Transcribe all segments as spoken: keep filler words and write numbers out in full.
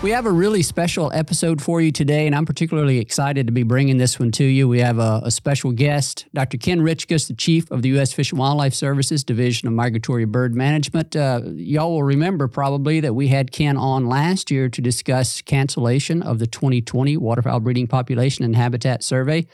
We have a really special episode for you today, and I'm particularly excited to be bringing this one to you. We have a, a special guest, Doctor Ken Richkus, the chief of the U S Fish and Wildlife Service's Division of Migratory Bird Management. Uh, y'all will remember probably that we had Ken on last year to discuss cancellation of the twenty twenty Waterfowl Breeding Population and Habitat Survey.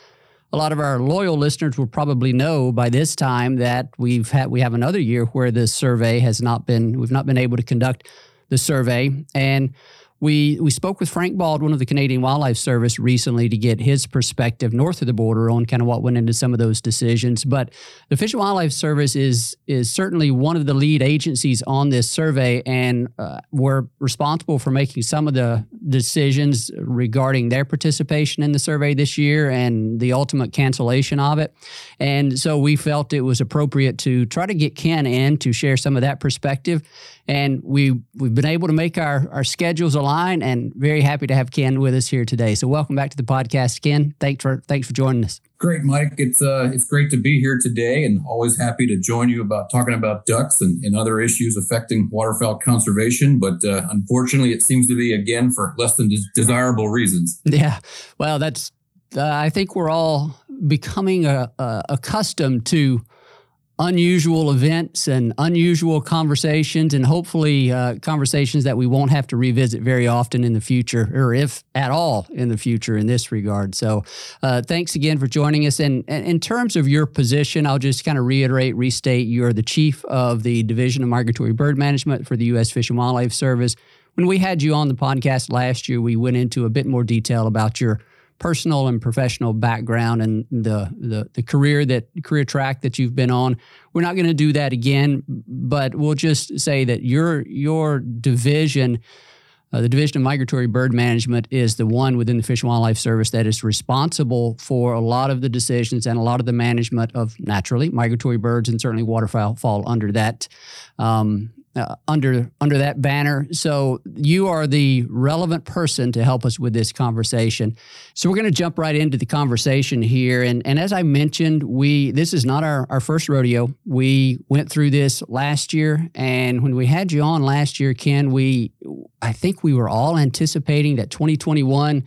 A lot of our loyal listeners will probably know by this time that we've had, we have another year where the survey has not been, we've not been able to conduct the survey. And we we spoke with Frank Bald, one of the Canadian Wildlife Service, recently to get his perspective north of the border on kind of what went into some of those decisions. But the Fish and Wildlife Service is, is certainly one of the lead agencies on this survey, and uh, we're responsible for making some of the decisions regarding their participation in the survey this year and the ultimate cancellation of it. And so we felt it was appropriate to try to get Ken in to share some of that perspective. And we, we've been able to make our, our schedules align, and very happy to have Ken with us here today. So welcome back to the podcast, Ken. Thanks for thanks for joining us. Great, Mike. It's uh, it's great to be here today, and always happy to join you about talking about ducks and, and other issues affecting waterfowl conservation. But uh, unfortunately, it seems to be, again, for less than des- desirable reasons. Yeah, well, that's uh, I think we're all becoming uh, uh, accustomed to unusual events and unusual conversations, and hopefully uh, conversations that we won't have to revisit very often in the future, or if at all in the future in this regard. So uh, thanks again for joining us. And, and in terms of your position, I'll just kind of reiterate, restate, you're the chief of the Division of Migratory Bird Management for the U S Fish and Wildlife Service. When we had you on the podcast last year, we went into a bit more detail about your personal and professional background and the, the the career that career track that you've been on. We're not going to do that again, but we'll just say that your your division, uh, the Division of Migratory Bird Management, is the one within the Fish and Wildlife Service that is responsible for a lot of the decisions and a lot of the management of, naturally, migratory birds, and certainly waterfowl fall under that um, Uh, under under that banner. So you are the relevant person to help us with this conversation. So we're going to jump right into the conversation here. And and as I mentioned, we this is not our, our first rodeo. We went through this last year. And when we had you on last year, Ken, we I think we were all anticipating that twenty twenty-one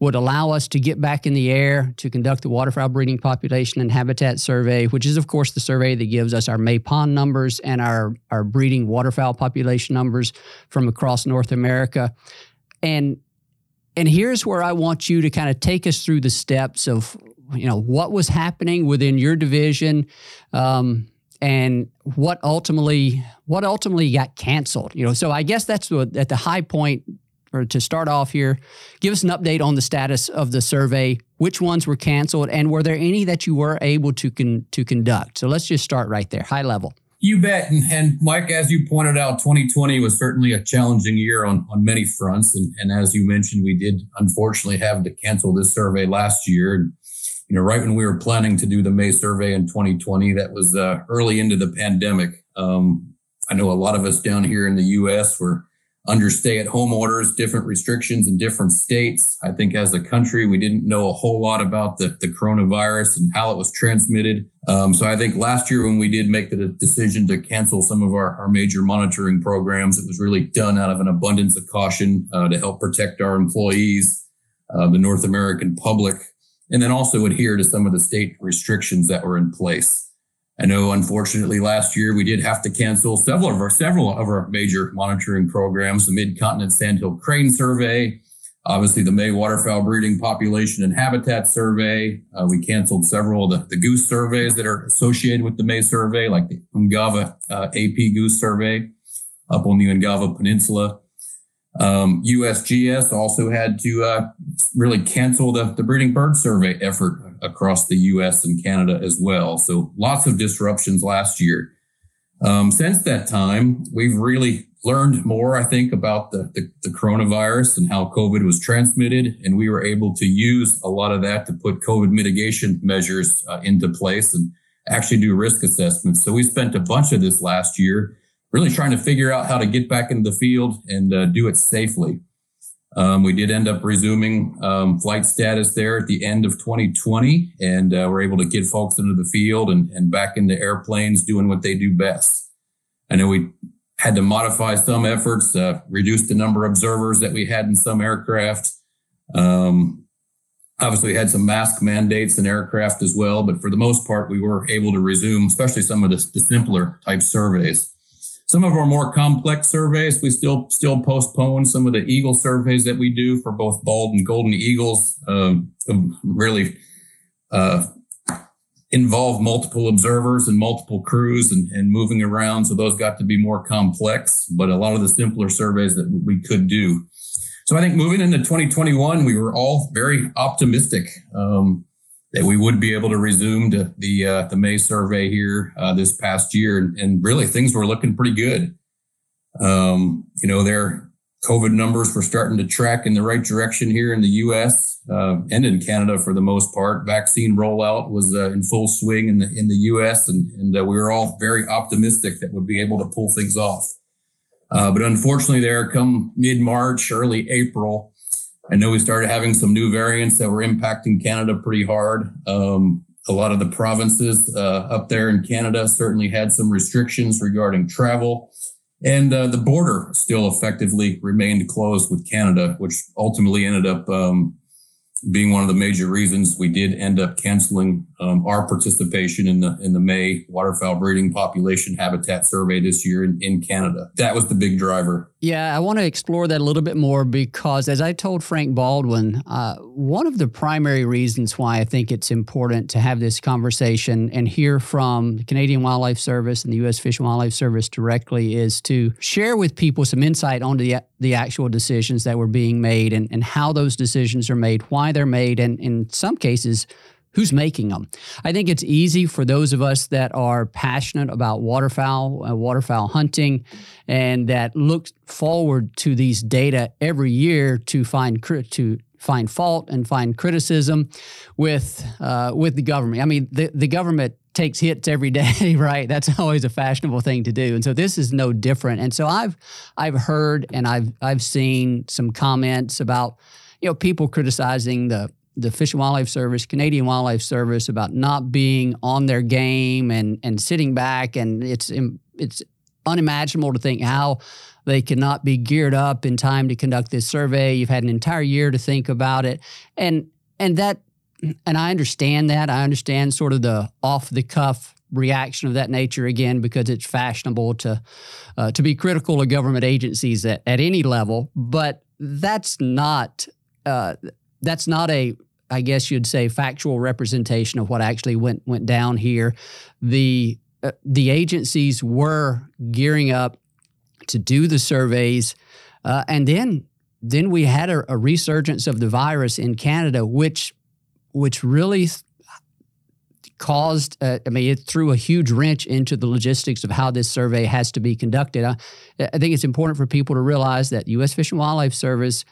would allow us to get back in the air to conduct the Waterfowl Breeding Population and Habitat Survey, which is, of course, the survey that gives us our May pond numbers and our, our breeding waterfowl population numbers from across North America. And and here's where I want you to kind of take us through the steps of, you know, what was happening within your division, um, and what ultimately what ultimately got canceled. You know, so I guess that's what, at the high point, or to start off here, give us an update on the status of the survey, which ones were canceled, and were there any that you were able to con- to conduct? So let's just start right there, high level. You bet. And, and Mike, as you pointed out, twenty twenty was certainly a challenging year on, on many fronts. And, and as you mentioned, we did unfortunately have to cancel this survey last year. And, you know, right when we were planning to do the May survey in twenty twenty, that was uh, early into the pandemic. Um, I know a lot of us down here in the U S were under stay-at-home orders, different restrictions in different states. I think as a country, we didn't know a whole lot about the, the coronavirus and how it was transmitted. Um, so I think last year when we did make the decision to cancel some of our, our major monitoring programs, it was really done out of an abundance of caution uh, to help protect our employees, uh, the North American public, and then also adhere to some of the state restrictions that were in place. I know, unfortunately, last year we did have to cancel several of our several of our major monitoring programs: the Mid-Continent Sandhill Crane Survey, Obviously, the May Waterfowl Breeding Population and Habitat Survey. Uh, we canceled several of the, the goose surveys that are associated with the May survey, like the Ungava uh, A P Goose Survey up on the Ungava Peninsula. Um, U S G S also had to uh, really cancel the, the breeding bird survey effort across the U S and Canada as well. So lots of disruptions last year. Um, since that time, we've really learned more, I think, about the, the, the coronavirus and how COVID was transmitted. And we were able to use a lot of that to put COVID mitigation measures uh, into place and actually do risk assessments. So we spent a bunch of this last year really trying to figure out how to get back into the field and uh, do it safely. Um, we did end up resuming um, flight status there at the end of twenty twenty, and uh, we're able to get folks into the field and, and back into airplanes doing what they do best. I know we had to modify some efforts, uh, reduce the number of observers that we had in some aircraft. Um, obviously, we had some mask mandates in aircraft as well, but for the most part, we were able to resume, especially some of the, the simpler type surveys. Some of our more complex surveys, we still still postpone some of the eagle surveys that we do for both bald and golden eagles. Um, really uh, involve multiple observers and multiple crews and, and moving around. So those got to be more complex, but a lot of the simpler surveys that we could do. So I think moving into twenty twenty-one, we were all very optimistic um, that we would be able to resume to the uh, the May survey here uh, this past year. And, and really things were looking pretty good. Um, you know, their COVID numbers were starting to track in the right direction here in the U S uh, and in Canada for the most part. Vaccine rollout was uh, in full swing in the, in the U S and, and uh, we were all very optimistic that we'd be able to pull things off. Uh, but unfortunately there come mid-March, early April, I know we started having some new variants that were impacting Canada pretty hard. Um, a lot of the provinces uh, up there in Canada certainly had some restrictions regarding travel. And uh, the border still effectively remained closed with Canada, which ultimately ended up um, being one of the major reasons we did end up canceling um, our participation in the in the May Waterfowl Breeding Population Habitat Survey this year in, in Canada. That was the big driver. Yeah, I want to explore that a little bit more because as I told Frank Baldwin, uh, one of the primary reasons why I think it's important to have this conversation and hear from the Canadian Wildlife Service and the U S Fish and Wildlife Service directly is to share with people some insight onto the, the actual decisions that were being made and, and how those decisions are made, why they're made, and in some cases, who's making them? I think it's easy for those of us that are passionate about waterfowl, uh, waterfowl hunting, and that look forward to these data every year to find to find fault and find criticism with uh, with the government. I mean, the, the government takes hits every day, right? That's always a fashionable thing to do, and so this is no different. And so I've I've heard and I've I've seen some comments about you know people criticizing the. the Fish and Wildlife Service, Canadian Wildlife Service, about not being on their game and and sitting back. And it's it's unimaginable to think how they cannot be geared up in time to conduct this survey. You've had an entire year to think about it. And and that and I understand that. I understand sort of the off-the-cuff reaction of that nature again, because it's fashionable to uh, to be critical of government agencies at, at any level. But that's not uh, that's not a I guess you'd say factual representation of what actually went went down here. The uh, the agencies were gearing up to do the surveys, uh, and then then we had a, a resurgence of the virus in Canada, which which really caused. Uh, I mean, it threw a huge wrench into the logistics of how this survey has to be conducted. I, I think it's important for people to realize that U S Fish and Wildlife Service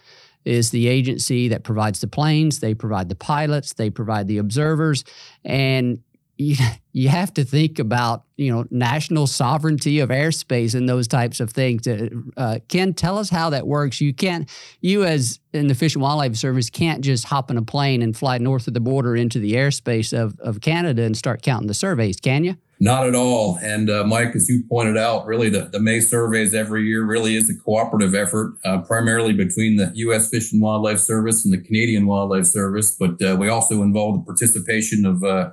is the agency that provides the planes, they provide the pilots, they provide the observers, and you, you have to think about, you know, national sovereignty of airspace and those types of things. Uh, Ken, tell us how that works. You can't, you as in the Fish and Wildlife Service can't just hop in a plane and fly north of the border into the airspace of, of Canada and start counting the surveys, can you? Not at all. And uh, Mike, as you pointed out, really the, the May surveys every year really is a cooperative effort, uh, primarily between the U S Fish and Wildlife Service and the Canadian Wildlife Service. But uh, we also involve the participation of uh,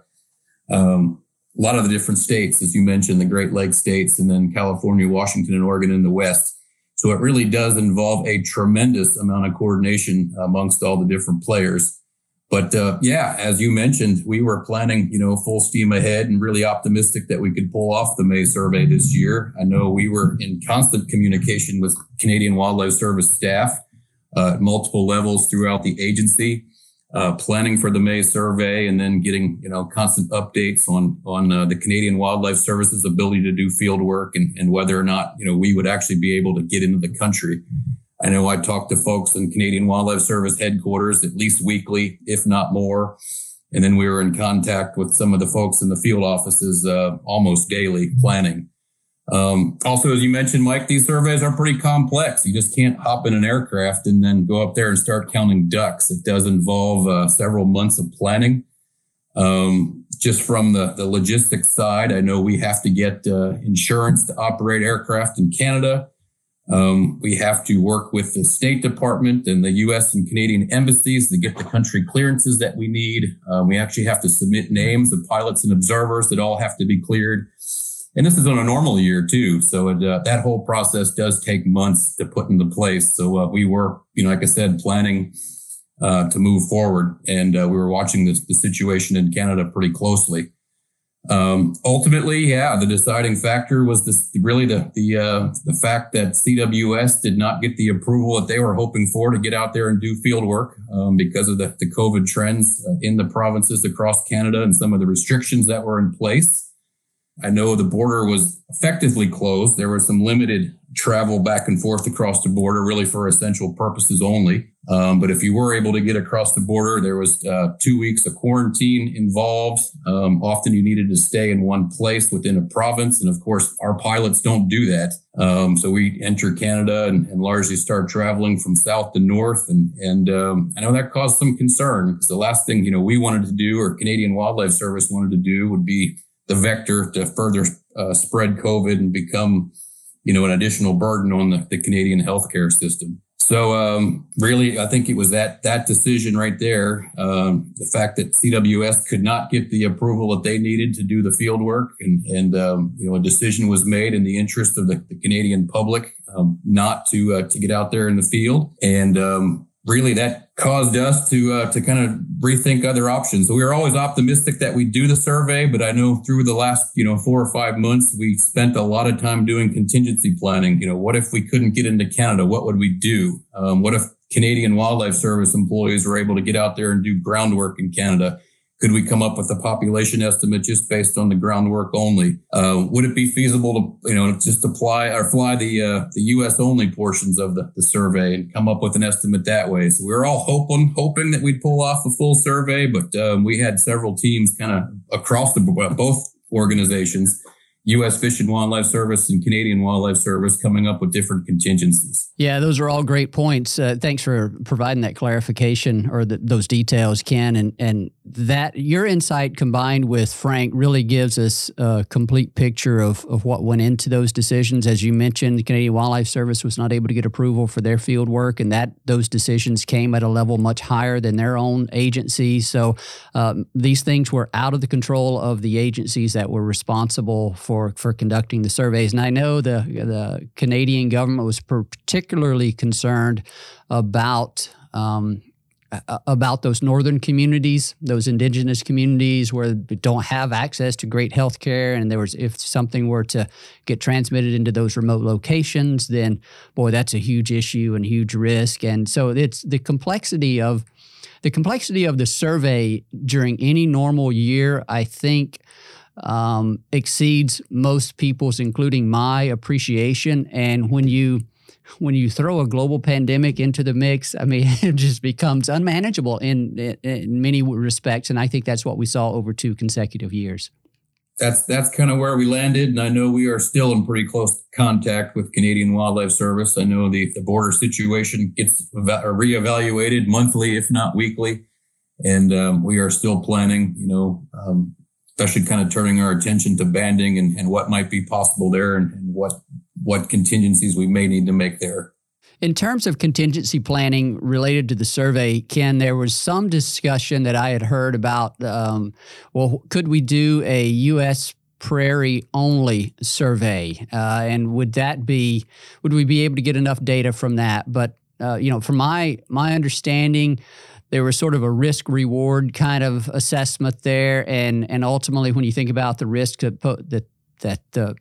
um, a lot of the different states, as you mentioned, the Great Lakes states, and then California, Washington, and Oregon in the West. So it really does involve a tremendous amount of coordination amongst all the different players. But uh, yeah, as you mentioned, we were planning, you know, full steam ahead and really optimistic that we could pull off the May survey this year. I know we were in constant communication with Canadian Wildlife Service staff uh, at multiple levels throughout the agency, uh, planning for the May survey and then getting, you know, constant updates on on uh, the Canadian Wildlife Service's ability to do field work and, and whether or not, you know, we would actually be able to get into the country. I know I talked to folks in Canadian Wildlife Service headquarters at least weekly, if not more. And then we were in contact with some of the folks in the field offices uh, almost daily planning. Um, also, as you mentioned, Mike, these surveys are pretty complex. You just can't hop in an aircraft and then go up there and start counting ducks. It does involve uh, several months of planning. Um, just from the, the logistics side, I know we have to get uh, insurance to operate aircraft in Canada. Um, we have to work with the State Department and the U S and Canadian embassies to get the country clearances that we need. Uh, we actually have to submit names of pilots and observers that all have to be cleared. And this is on a normal year, too. So it, uh, that whole process does take months to put into place. So uh, we were, you know, like I said, planning uh, to move forward. And uh, we were watching this, the situation in Canada pretty closely. Um, ultimately, yeah, the deciding factor was this, really the the uh, the fact that C W S did not get the approval that they were hoping for to get out there and do field work um, because of the, the COVID trends in the provinces across Canada and some of the restrictions that were in place. I know the border was effectively closed. There was some limited travel back and forth across the border, really for essential purposes only. Um, but if you were able to get across the border, there was uh, two weeks of quarantine involved. Um, often you needed to stay in one place within a province. And of course, our pilots don't do that. Um, so we enter Canada and, and largely start traveling from south to north. And, and um, I know that caused some concern because the last thing, you know, we wanted to do or Canadian Wildlife Service wanted to do would be the vector to further uh, spread COVID and become, you know, an additional burden on the, the Canadian healthcare system. So um, really, I think it was that that decision right there, um, the fact that C W S could not get the approval that they needed to do the field work. And, and um, you know, a decision was made in the interest of the, the Canadian public um, not to uh, to get out there in the field. And um, really, that caused us to uh, to kind of rethink other options. So we were always optimistic that we'd do the survey, but I know through the last, you know, four or five months, we spent a lot of time doing contingency planning. You know, what if we couldn't get into Canada? What would we do? Um, what if Canadian Wildlife Service employees were able to get out there and do groundwork in Canada? Could we come up with a population estimate just based on the groundwork only? Uh, would it be feasible to, you know, just apply or fly the uh, the U S only portions of the, the survey and come up with an estimate that way? So we were all hoping hoping that we'd pull off a full survey, but um, we had several teams kind of across the both organizations, U S Fish and Wildlife Service and Canadian Wildlife Service, coming up with different contingencies. Yeah, those are all great points. Uh, thanks for providing that clarification or the, those details, Ken. And and that your insight combined with Frank really gives us a complete picture of, of what went into those decisions. As you mentioned, the Canadian Wildlife Service was not able to get approval for their field work, and that those decisions came at a level much higher than their own agency. So um, these things were out of the control of the agencies that were responsible for For, for conducting the surveys. And I know the the Canadian government was particularly concerned about um, about those northern communities, those indigenous communities where they don't have access to great health care. And there was, if something were to get transmitted into those remote locations, then boy, that's a huge issue and huge risk. And so it's the complexity of the complexity of the survey during any normal year, I think, Um, exceeds most people's, including my appreciation. And when you when you throw a global pandemic into the mix, I mean, it just becomes unmanageable in, in, in many respects. And I think that's what we saw over two consecutive years. That's that's kind of where we landed. And I know we are still in pretty close contact with Canadian Wildlife Service. I know the, the border situation gets reevaluated monthly, if not weekly. And um, we are still planning, you know, um, especially kind of turning our attention to banding and, and what might be possible there and, and what what contingencies we may need to make there. In terms of contingency planning related to the survey, Ken, there was some discussion that I had heard about, um, well, could we do a U S prairie-only survey, uh, and would that be would we be able to get enough data from that? But uh, you know, from my my understanding, there was sort of a risk-reward kind of assessment there, and and ultimately, when you think about the risk that that that the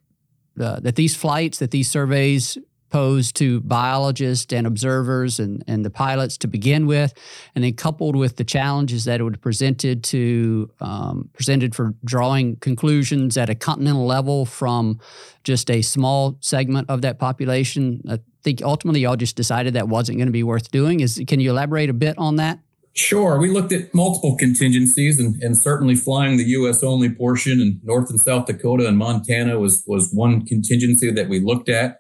uh, that these flights, that these surveys posed to biologists and observers and, and the pilots to begin with, and then coupled with the challenges that it would presented to um, presented for drawing conclusions at a continental level from just a small segment of that population, I think ultimately y'all just decided that wasn't going to be worth doing. Is can you elaborate a bit on that? Sure. We looked at multiple contingencies, and, and certainly flying the U S only portion and North and South Dakota and Montana was was one contingency that we looked at.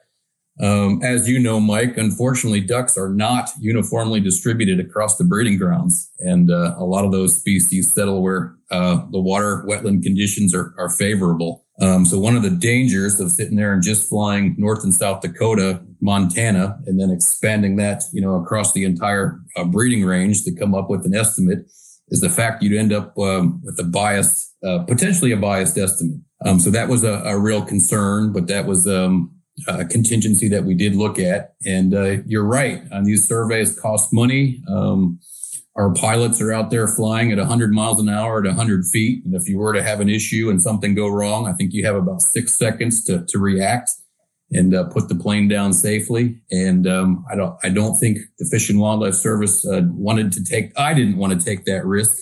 Um, as you know, Mike, unfortunately, ducks are not uniformly distributed across the breeding grounds. And uh, a lot of those species settle where uh, the water wetland conditions are, are favorable. Um, so one of the dangers of sitting there and just flying North and South Dakota, Montana, and then expanding that, you know, across the entire uh, breeding range to come up with an estimate is the fact you'd end up um, with a biased, uh, potentially a biased estimate. Um, so that was a, a real concern, but that was... Um, Uh, contingency that we did look at. And uh, you're right, on these surveys cost money. Um, our pilots are out there flying at one hundred miles an hour at one hundred feet. And if you were to have an issue and something go wrong, I think you have about six seconds to, to react and uh, put the plane down safely. And um, I don't I don't think the Fish and Wildlife Service uh, wanted to take, I didn't want to take that risk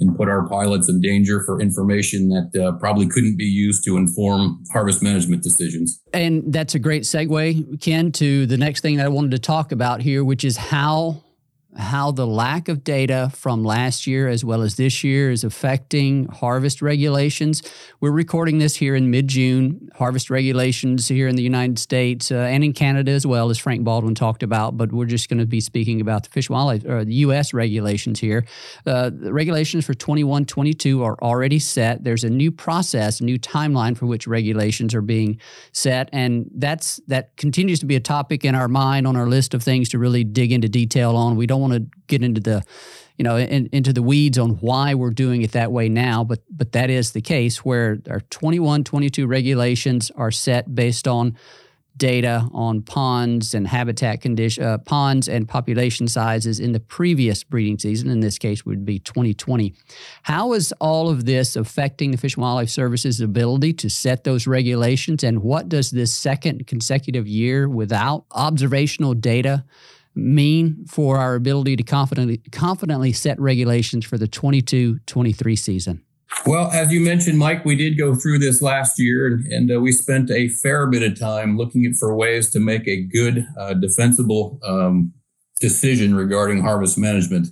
and put our pilots in danger for information that uh, probably couldn't be used to inform harvest management decisions. And that's a great segue, Ken, to the next thing that I wanted to talk about here, which is how how the lack of data from last year as well as this year is affecting harvest regulations. We're recording this here in mid-June. Harvest regulations here in the United States uh, and in Canada as well, as Frank Baldwin talked about, but we're just going to be speaking about the Fish and Wildlife, or the U S regulations here. Uh, the regulations for twenty-one twenty-two are already set. There's a new process, a new timeline for which regulations are being set, and that's that continues to be a topic in our mind on our list of things to really dig into detail on. We don't want to get into the, you know, in, into the weeds on why we're doing it that way now, but but that is the case where our twenty-one twenty-two regulations are set based on data on ponds and habitat condition, uh, ponds and population sizes in the previous breeding season. In this case, would be twenty twenty. How is all of this affecting the Fish and Wildlife Service's ability to set those regulations, and what does this second consecutive year without observational data mean for our ability to confidently confidently set regulations for the twenty-two twenty-three season? Well, as you mentioned, Mike, we did go through this last year, and, and uh, we spent a fair bit of time looking at, for ways to make a good, uh, defensible um, decision regarding harvest management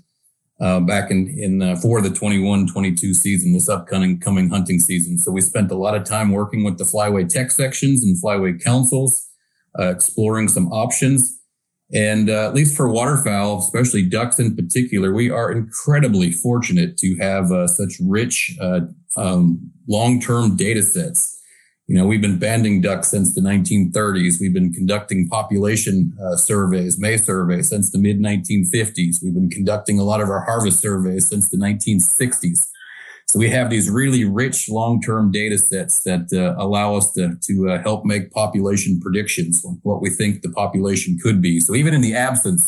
uh, back in, in uh, for the twenty-one twenty-two season, this upcoming coming hunting season. So we spent a lot of time working with the flyway tech sections and flyway councils, uh, exploring some options. And uh, at least for waterfowl, especially ducks in particular, we are incredibly fortunate to have uh, such rich uh, um, long-term data sets. You know, we've been banding ducks since the nineteen thirties. We've been conducting population uh, surveys, May surveys, since the mid nineteen fifties. We've been conducting a lot of our harvest surveys since the nineteen sixties. So we have these really rich long-term data sets that uh, allow us to, to uh, help make population predictions on what we think the population could be. So even in the absence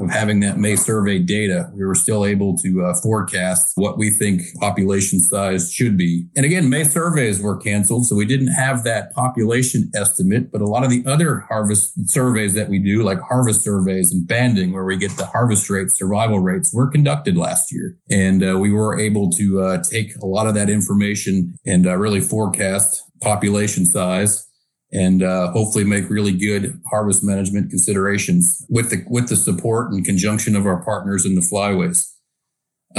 of having that May survey data, we were still able to uh, forecast what we think population size should be. And again, May surveys were canceled, so we didn't have that population estimate, but a lot of the other harvest surveys that we do, like harvest surveys and banding, where we get the harvest rates, survival rates, were conducted last year. And uh, we were able to uh, take a lot of that information and uh, really forecast population size, and uh, hopefully make really good harvest management considerations with the with the support and conjunction of our partners in the flyways.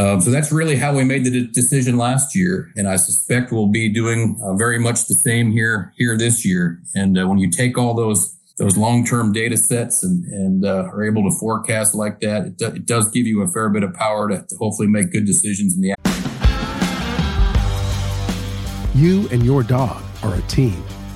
Uh, so that's really how we made the de- decision last year. And I suspect we'll be doing uh, very much the same here here this year. And uh, when you take all those those long-term data sets and, and uh, are able to forecast like that, it, do, it does give you a fair bit of power to, to hopefully make good decisions in the afternoon. You and your dog are a team.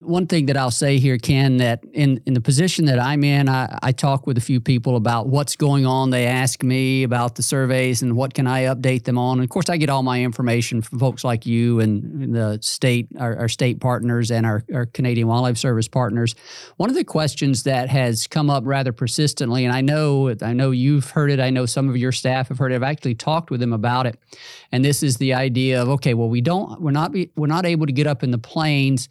One thing that I'll say here, Ken, that in, in the position that I'm in, I, I talk with a few people about what's going on. They ask me about the surveys and what can I update them on. And of course, I get all my information from folks like you and the state, our, our state partners and our, our Canadian Wildlife Service partners. One of the questions that has come up rather persistently, and I know I know you've heard it, I know some of your staff have heard it. I've actually talked with them about it, and this is the idea of okay, well, we don't, we're not, be, we're not able to get up in the plains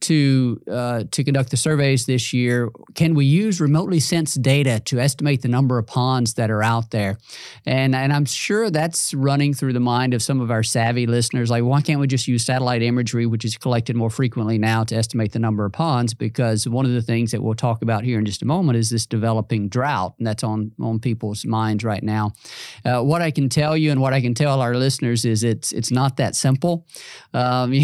to uh, to conduct the surveys this year. Can we use remotely sensed data to estimate the number of ponds that are out there? And and I'm sure that's running through the mind of some of our savvy listeners, like, why can't we just use satellite imagery, which is collected more frequently now, to estimate the number of ponds? Because one of the things that we'll talk about here in just a moment is this developing drought, and that's on, on people's minds right now. Uh, what I can tell you and what I can tell our listeners is it's it's not that simple. Um,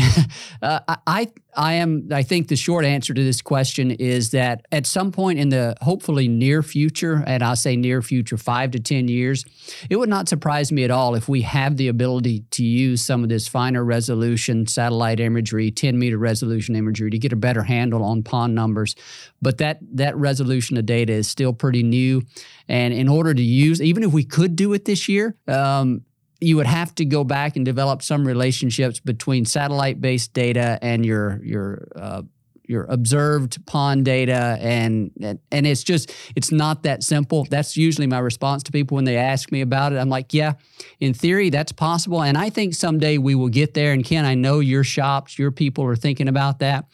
uh, I, I I am. I think the short answer to this question is that at some point in the hopefully near future, and I say near future, five to ten years, it would not surprise me at all if we have the ability to use some of this finer resolution satellite imagery, ten meter resolution imagery, to get a better handle on pond numbers. But that that resolution of data is still pretty new, and in order to use, even if we could do it this year, um, you would have to go back and develop some relationships between satellite-based data and your your uh, your observed pond data, and, and and it's just it's not that simple. That's usually my response to people when they ask me about it. I'm like, yeah, in theory, that's possible, and I think someday we will get there. And Ken, I know your shops, your people are thinking about that,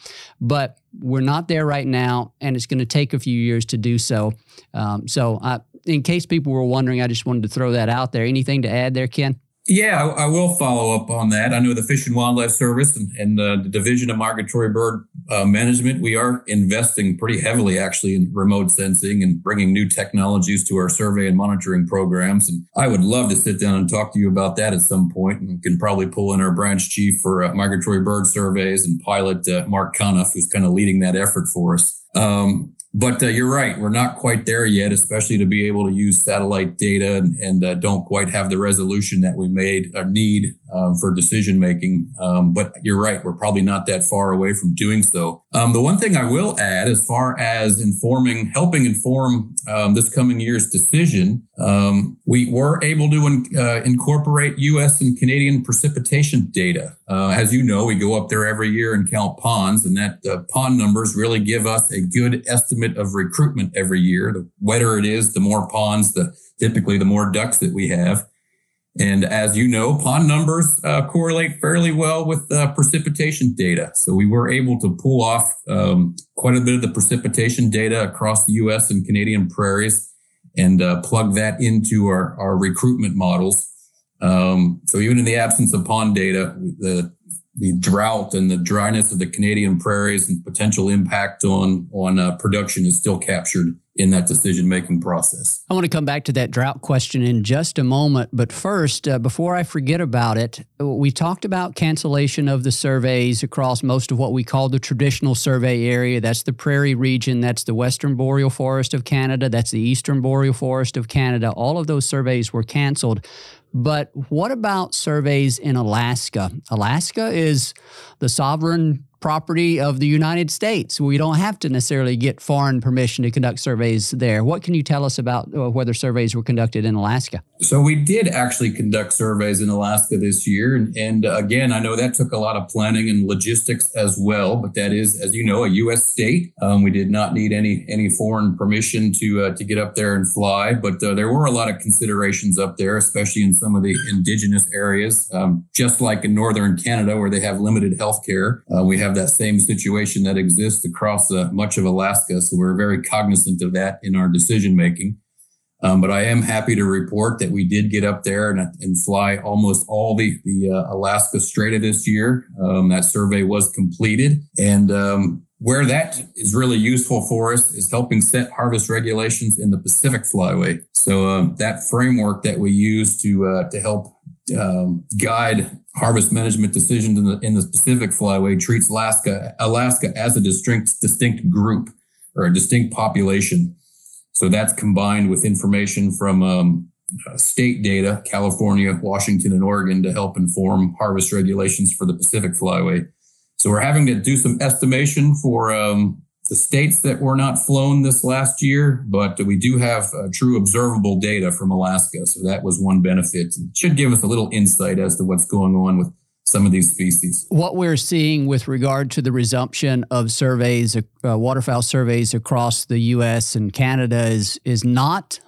but we're not there right now, and it's going to take a few years to do so. Um, so I. In case people were wondering, I just wanted to throw that out there. Anything to add there, Ken? Yeah, I, I will follow up on that. I know the Fish and Wildlife Service and, and uh, the Division of Migratory Bird uh, Management, we are investing pretty heavily actually in remote sensing and bringing new technologies to our survey and monitoring programs. And I would love to sit down and talk to you about that at some point. And we can probably pull in our branch chief for uh, migratory bird surveys and pilot uh, Mark Conniff, who's kind of leading that effort for us. Um, But uh, you're right, we're not quite there yet, especially to be able to use satellite data and, and uh, don't quite have the resolution that we made or need um, for decision making. Um, but you're right, we're probably not that far away from doing so. Um, the one thing I will add as far as informing, helping inform um, this coming year's decision, um, we were able to in, uh, incorporate U S and Canadian precipitation data. Uh, as you know, we go up there every year and count ponds, and that uh, pond numbers really give us a good estimate of recruitment every year. The wetter it is, the more ponds, the typically the more ducks that we have. And as you know, pond numbers uh, correlate fairly well with uh, precipitation data. So we were able to pull off um, quite a bit of the precipitation data across the U S and Canadian prairies and uh, plug that into our, our recruitment models. Um, so even in the absence of pond data, the the drought and the dryness of the Canadian prairies and potential impact on, on uh, production is still captured in that decision-making process. I want to come back to that drought question in just a moment. But first, uh, before I forget about it, we talked about cancellation of the surveys across most of what we call the traditional survey area. That's the prairie region. That's the Western Boreal Forest of Canada. That's the Eastern Boreal Forest of Canada. All of those surveys were canceled. But what about surveys in Alaska? Alaska is the sovereign property of the United States. We don't have to necessarily get foreign permission to conduct surveys there. What can you tell us about whether surveys were conducted in Alaska? So we did actually conduct surveys in Alaska this year. And, and again, I know that took a lot of planning and logistics as well, but that is, as you know, a U S state. Um, we did not need any any foreign permission to, uh, to get up there and fly, but uh, there were a lot of considerations up there, especially in some of the indigenous areas, um, just like in northern Canada where they have limited health care. Uh, we have that same situation that exists across uh, much of Alaska. So we're very cognizant of that in our decision making. Um, but I am happy to report that we did get up there and, and fly almost all the, the uh, Alaska strata this year. Um, that survey was completed. And um, where that is really useful for us is helping set harvest regulations in the Pacific Flyway. So um, that framework that we use to uh, to help Um, guide harvest management decisions in the, in the Pacific Flyway treats Alaska, Alaska as a distinct, distinct group. or a distinct population. So that's combined with information from um, uh, state data, California, Washington, and Oregon, to help inform harvest regulations for the Pacific Flyway. So we're having to do some estimation for um, the states that were not flown this last year, but we do have uh, true observable data from Alaska. So that was one benefit. It should give us a little insight as to what's going on with some of these species. What we're seeing with regard to the resumption of surveys, uh, waterfowl surveys across the U S and Canada is is not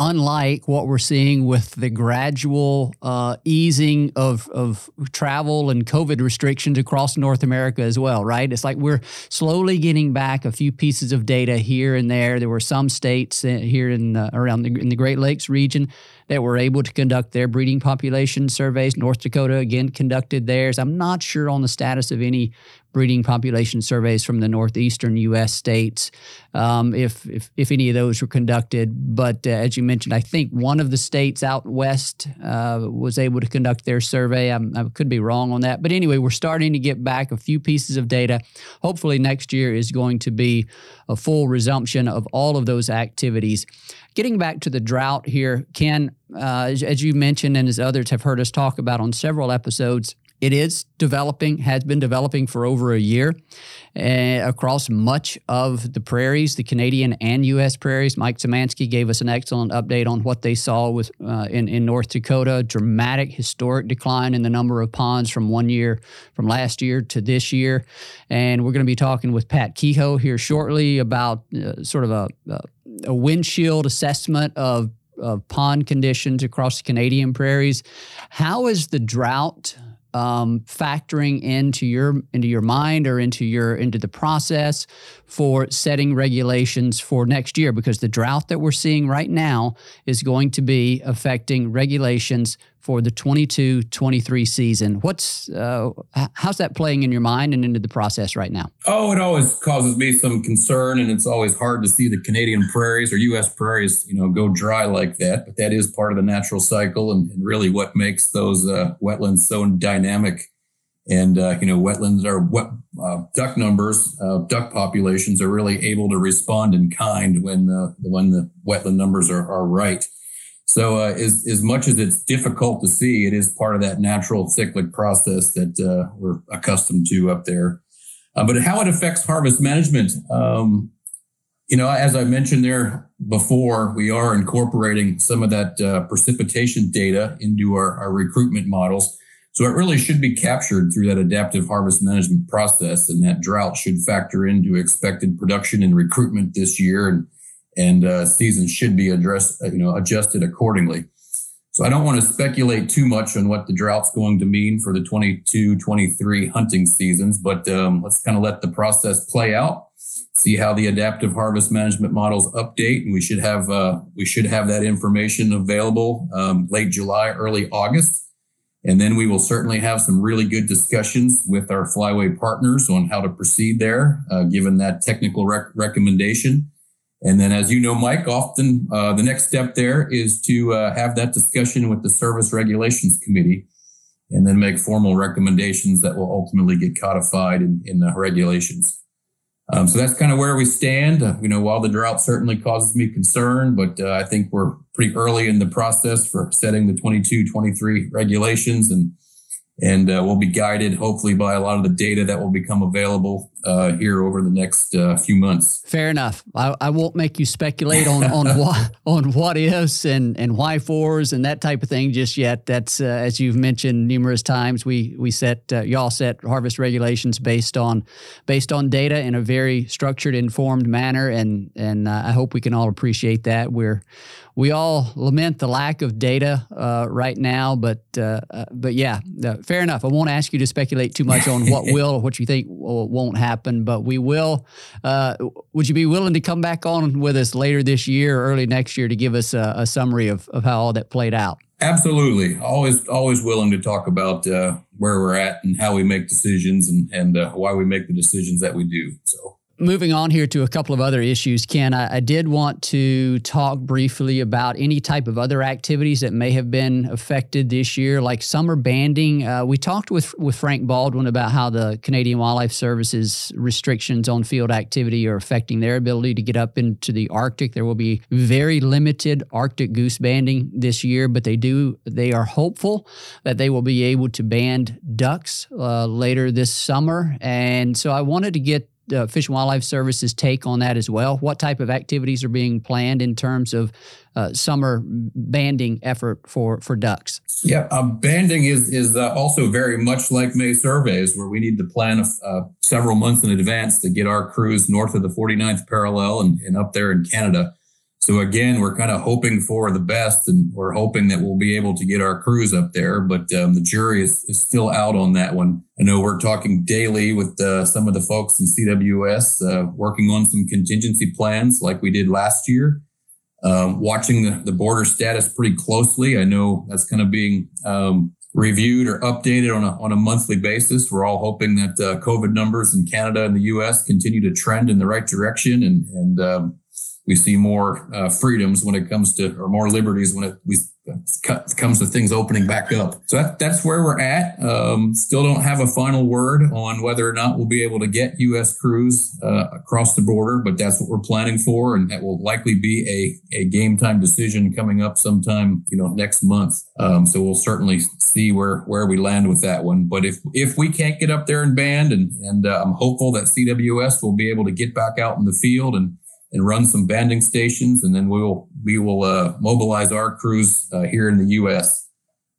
unlike what we're seeing with the gradual uh, easing of, of travel and COVID restrictions across North America as well, right? It's like we're slowly getting back a few pieces of data here and there. There were some states here in the, around the, in the Great Lakes region that were able to conduct their breeding population surveys. North Dakota, again, conducted theirs. I'm not sure on the status of any breeding population surveys from the northeastern U S states, um, if, if if any of those were conducted. But uh, as you mentioned, I think one of the states out west uh, was able to conduct their survey. I'm, I could be wrong on that. But anyway, we're starting to get back a few pieces of data. Hopefully next year is going to be a full resumption of all of those activities. Getting back to the drought here, Ken, uh, as, as you mentioned and as others have heard us talk about on several episodes, it is developing, has been developing for over a year uh, across much of the prairies, the Canadian and U S prairies. Mike Zamansky gave us an excellent update on what they saw with uh, in, in North Dakota, dramatic historic decline in the number of ponds from one year, from last year to this year. And we're going to be talking with Pat Kehoe here shortly about uh, sort of a, a a windshield assessment of, of pond conditions across the Canadian prairies. How is the drought um, factoring into your into your mind or into your into the process for setting regulations for next year? Because the drought that we're seeing right now is going to be affecting regulations for the twenty-two twenty-three season. What's uh, how's that playing in your mind and into the process right now? Oh, it always causes me some concern, and it's always hard to see the Canadian prairies or U S prairies, you know, go dry like that. But that is part of the natural cycle, and, and really what makes those uh, wetlands so dynamic. And uh, you know, wetlands are wet uh, duck numbers, uh, duck populations are really able to respond in kind when the when the wetland numbers are are right. So uh, as, as much as it's difficult to see, it is part of that natural cyclic process that uh, we're accustomed to up there. Uh, but how it affects harvest management, um, you know, as I mentioned there before, we are incorporating some of that uh, precipitation data into our, our recruitment models. So it really should be captured through that adaptive harvest management process, and that drought should factor into expected production and recruitment this year. And And uh, seasons should be addressed, you know, adjusted accordingly. So I don't want to speculate too much on what the drought's going to mean for the twenty-two twenty-three hunting seasons, but um, let's kind of let the process play out, see how the adaptive harvest management models update, and we should have uh, we should have that information available um, late July, early August, and then we will certainly have some really good discussions with our flyway partners on how to proceed there, uh, given that technical rec- recommendation. And then, as you know, Mike, often uh, the next step there is to uh, have that discussion with the Service Regulations Committee and then make formal recommendations that will ultimately get codified in, in the regulations. Um, so that's kind of where we stand. Uh, you know, while the drought certainly causes me concern, but uh, I think we're pretty early in the process for setting the twenty-two twenty-three regulations, and and uh, we'll be guided, hopefully, by a lot of the data that will become available uh, here over the next uh, few months. Fair enough. I, I won't make you speculate on on what on what ifs and, and why fors and that type of thing just yet. That's uh, as you've mentioned numerous times. We we set uh, y'all set harvest regulations based on based on data in a very structured, informed manner, and and uh, I hope we can all appreciate that. We're We all lament the lack of data uh, right now, but uh, uh, but yeah, uh, fair enough. I won't ask you to speculate too much on what will or what you think will, won't happen, but we will. Uh, would you be willing to come back on with us later this year or early next year to give us a, a summary of, of how all that played out? Absolutely. Always always willing to talk about uh, where we're at and how we make decisions and, and uh, why we make the decisions that we do. So. moving on here to a couple of other issues, Ken, I, I did want to talk briefly about any type of other activities that may have been affected this year, like summer banding. Uh, we talked with, with Frank Baldwin about how the Canadian Wildlife Service's restrictions on field activity are affecting their ability to get up into the Arctic. There will be very limited Arctic goose banding this year, but they do they are hopeful that they will be able to band ducks uh, later this summer. And so I wanted to get Uh, Fish and Wildlife Service's take on that as well. What type of activities are being planned in terms of uh, summer banding effort for, for ducks? Yeah, um, banding is is uh, also very much like May surveys, where we need to plan uh, several months in advance to get our crews north of the forty-ninth parallel and, and up there in Canada. So again, we're kind of hoping for the best, and we're hoping that we'll be able to get our crews up there, but um, the jury is, is still out on that one. I know we're talking daily with uh, some of the folks in C W S, uh, working on some contingency plans like we did last year, um, watching the, the border status pretty closely. I know that's kind of being um, reviewed or updated on a, on a monthly basis. We're all hoping that uh, COVID numbers in Canada and the U S continue to trend in the right direction, and, and um, we see more uh, freedoms when it comes to, or more liberties when it, we, it comes to things opening back up. So that, that's where we're at. Um, still don't have a final word on whether or not we'll be able to get U S crews uh, across the border, but that's what we're planning for. And that will likely be a, a game time decision coming up sometime, you know, next month. Um, so we'll certainly see where, where we land with that one. But if, if we can't get up there and band, and, and uh, I'm hopeful that C W S will be able to get back out in the field and, and run some banding stations, and then we will we will uh, mobilize our crews uh, here in the U S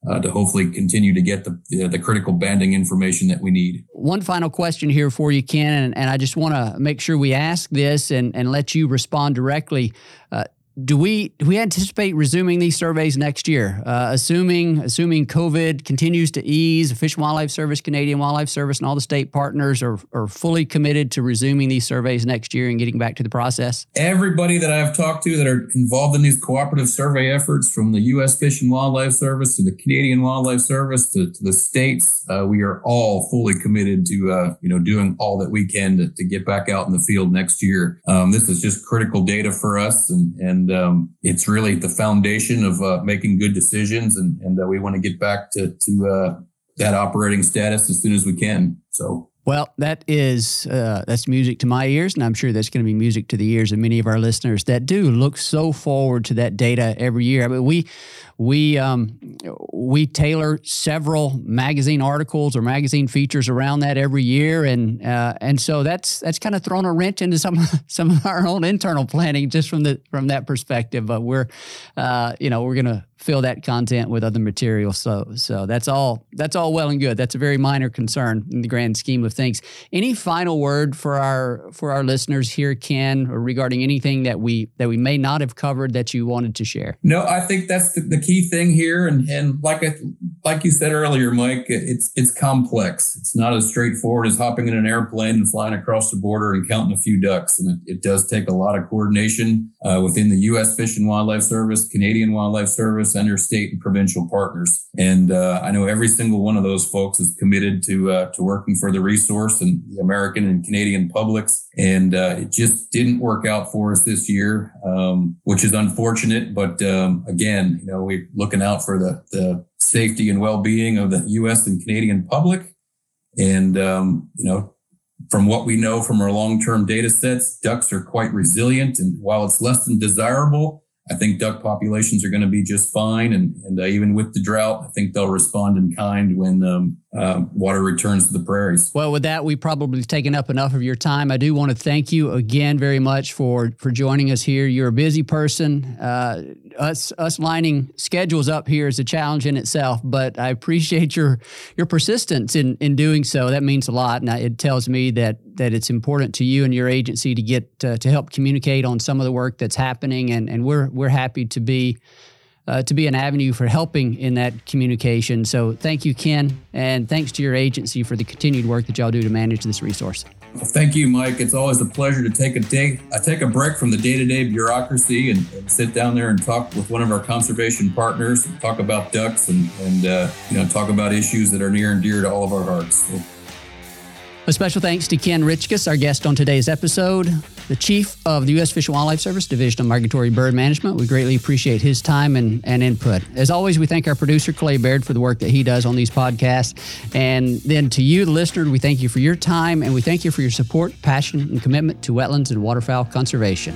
uh, to hopefully continue to get the, the the critical banding information that we need. One final question here for you, Ken, and, and I just want to make sure we ask this and, and let you respond directly. Uh, do we do we anticipate resuming these surveys next year, uh, assuming assuming COVID continues to ease? The Fish and Wildlife Service, Canadian Wildlife Service, and all the state partners are are fully committed to resuming these surveys next year and getting back to the process. Everybody that I've talked to that are involved in these cooperative survey efforts, from the U S Fish and Wildlife Service to the Canadian Wildlife Service to, to the states, uh, we are all fully committed to uh, you know doing all that we can to, to get back out in the field next year. Um, this is just critical data for us, and and. And um, it's really the foundation of uh, making good decisions, and, and uh, we want to get back to, to uh, that operating status as soon as we can. So, well, that is uh, that's music to my ears, and I'm sure that's going to be music to the ears of many of our listeners that do look so forward to that data every year. I mean, we we um, we tailor several magazine articles or magazine features around that every year, and uh, and so that's that's kind of thrown a wrench into some some of our own internal planning just from the from that perspective. But we're uh, you know we're going to fill that content with other material. So so that's all that's all well and good. That's a very minor concern in the grand scheme of things. Any final word for our for our listeners here, Ken, or regarding anything that we that we may not have covered that you wanted to share? No, I think that's the, the key thing here. And and like I, like you said earlier, Mike, it's it's complex. It's not as straightforward as hopping in an airplane and flying across the border and counting a few ducks. And it, it does take a lot of coordination uh, within the U S Fish and Wildlife Service, Canadian Wildlife Service, and your state and provincial partners. And uh, I know every single one of those folks is committed to uh, to working for the resource and the American and Canadian publics. And uh, it just didn't work out for us this year, um, which is unfortunate. But um, again, you know, we're looking out for the, the safety and well-being of the U S and Canadian public. And, um, you know, from what we know from our long-term data sets, ducks are quite resilient. And while it's less than desirable, I think duck populations are going to be just fine. And, and uh, even with the drought, I think they'll respond in kind when um, uh, water returns to the prairies. Well, with that, we've probably taken up enough of your time. I do want to thank you again very much for, for joining us here. You're a busy person. Uh, us us lining schedules up here is a challenge in itself, but I appreciate your your persistence in, in doing so. That means a lot, and I, it tells me that that it's important to you and your agency to get uh, to help communicate on some of the work that's happening, and, and we're We're happy to be uh, to be an avenue for helping in that communication. So thank you, Ken, and thanks to your agency for the continued work that y'all do to manage this resource. Well, thank you, Mike. It's always a pleasure to take a day, I take a break from the day-to-day bureaucracy and, and sit down there and talk with one of our conservation partners and talk about ducks and, and uh, you know talk about issues that are near and dear to all of our hearts. So. A special thanks to Ken Richkus, our guest on today's episode, the Chief of the U S. Fish and Wildlife Service, Division of Migratory Bird Management. We greatly appreciate his time and, and input. As always, we thank our producer, Clay Baird, for the work that he does on these podcasts. And then to you, the listener, we thank you for your time, and we thank you for your support, passion, and commitment to wetlands and waterfowl conservation.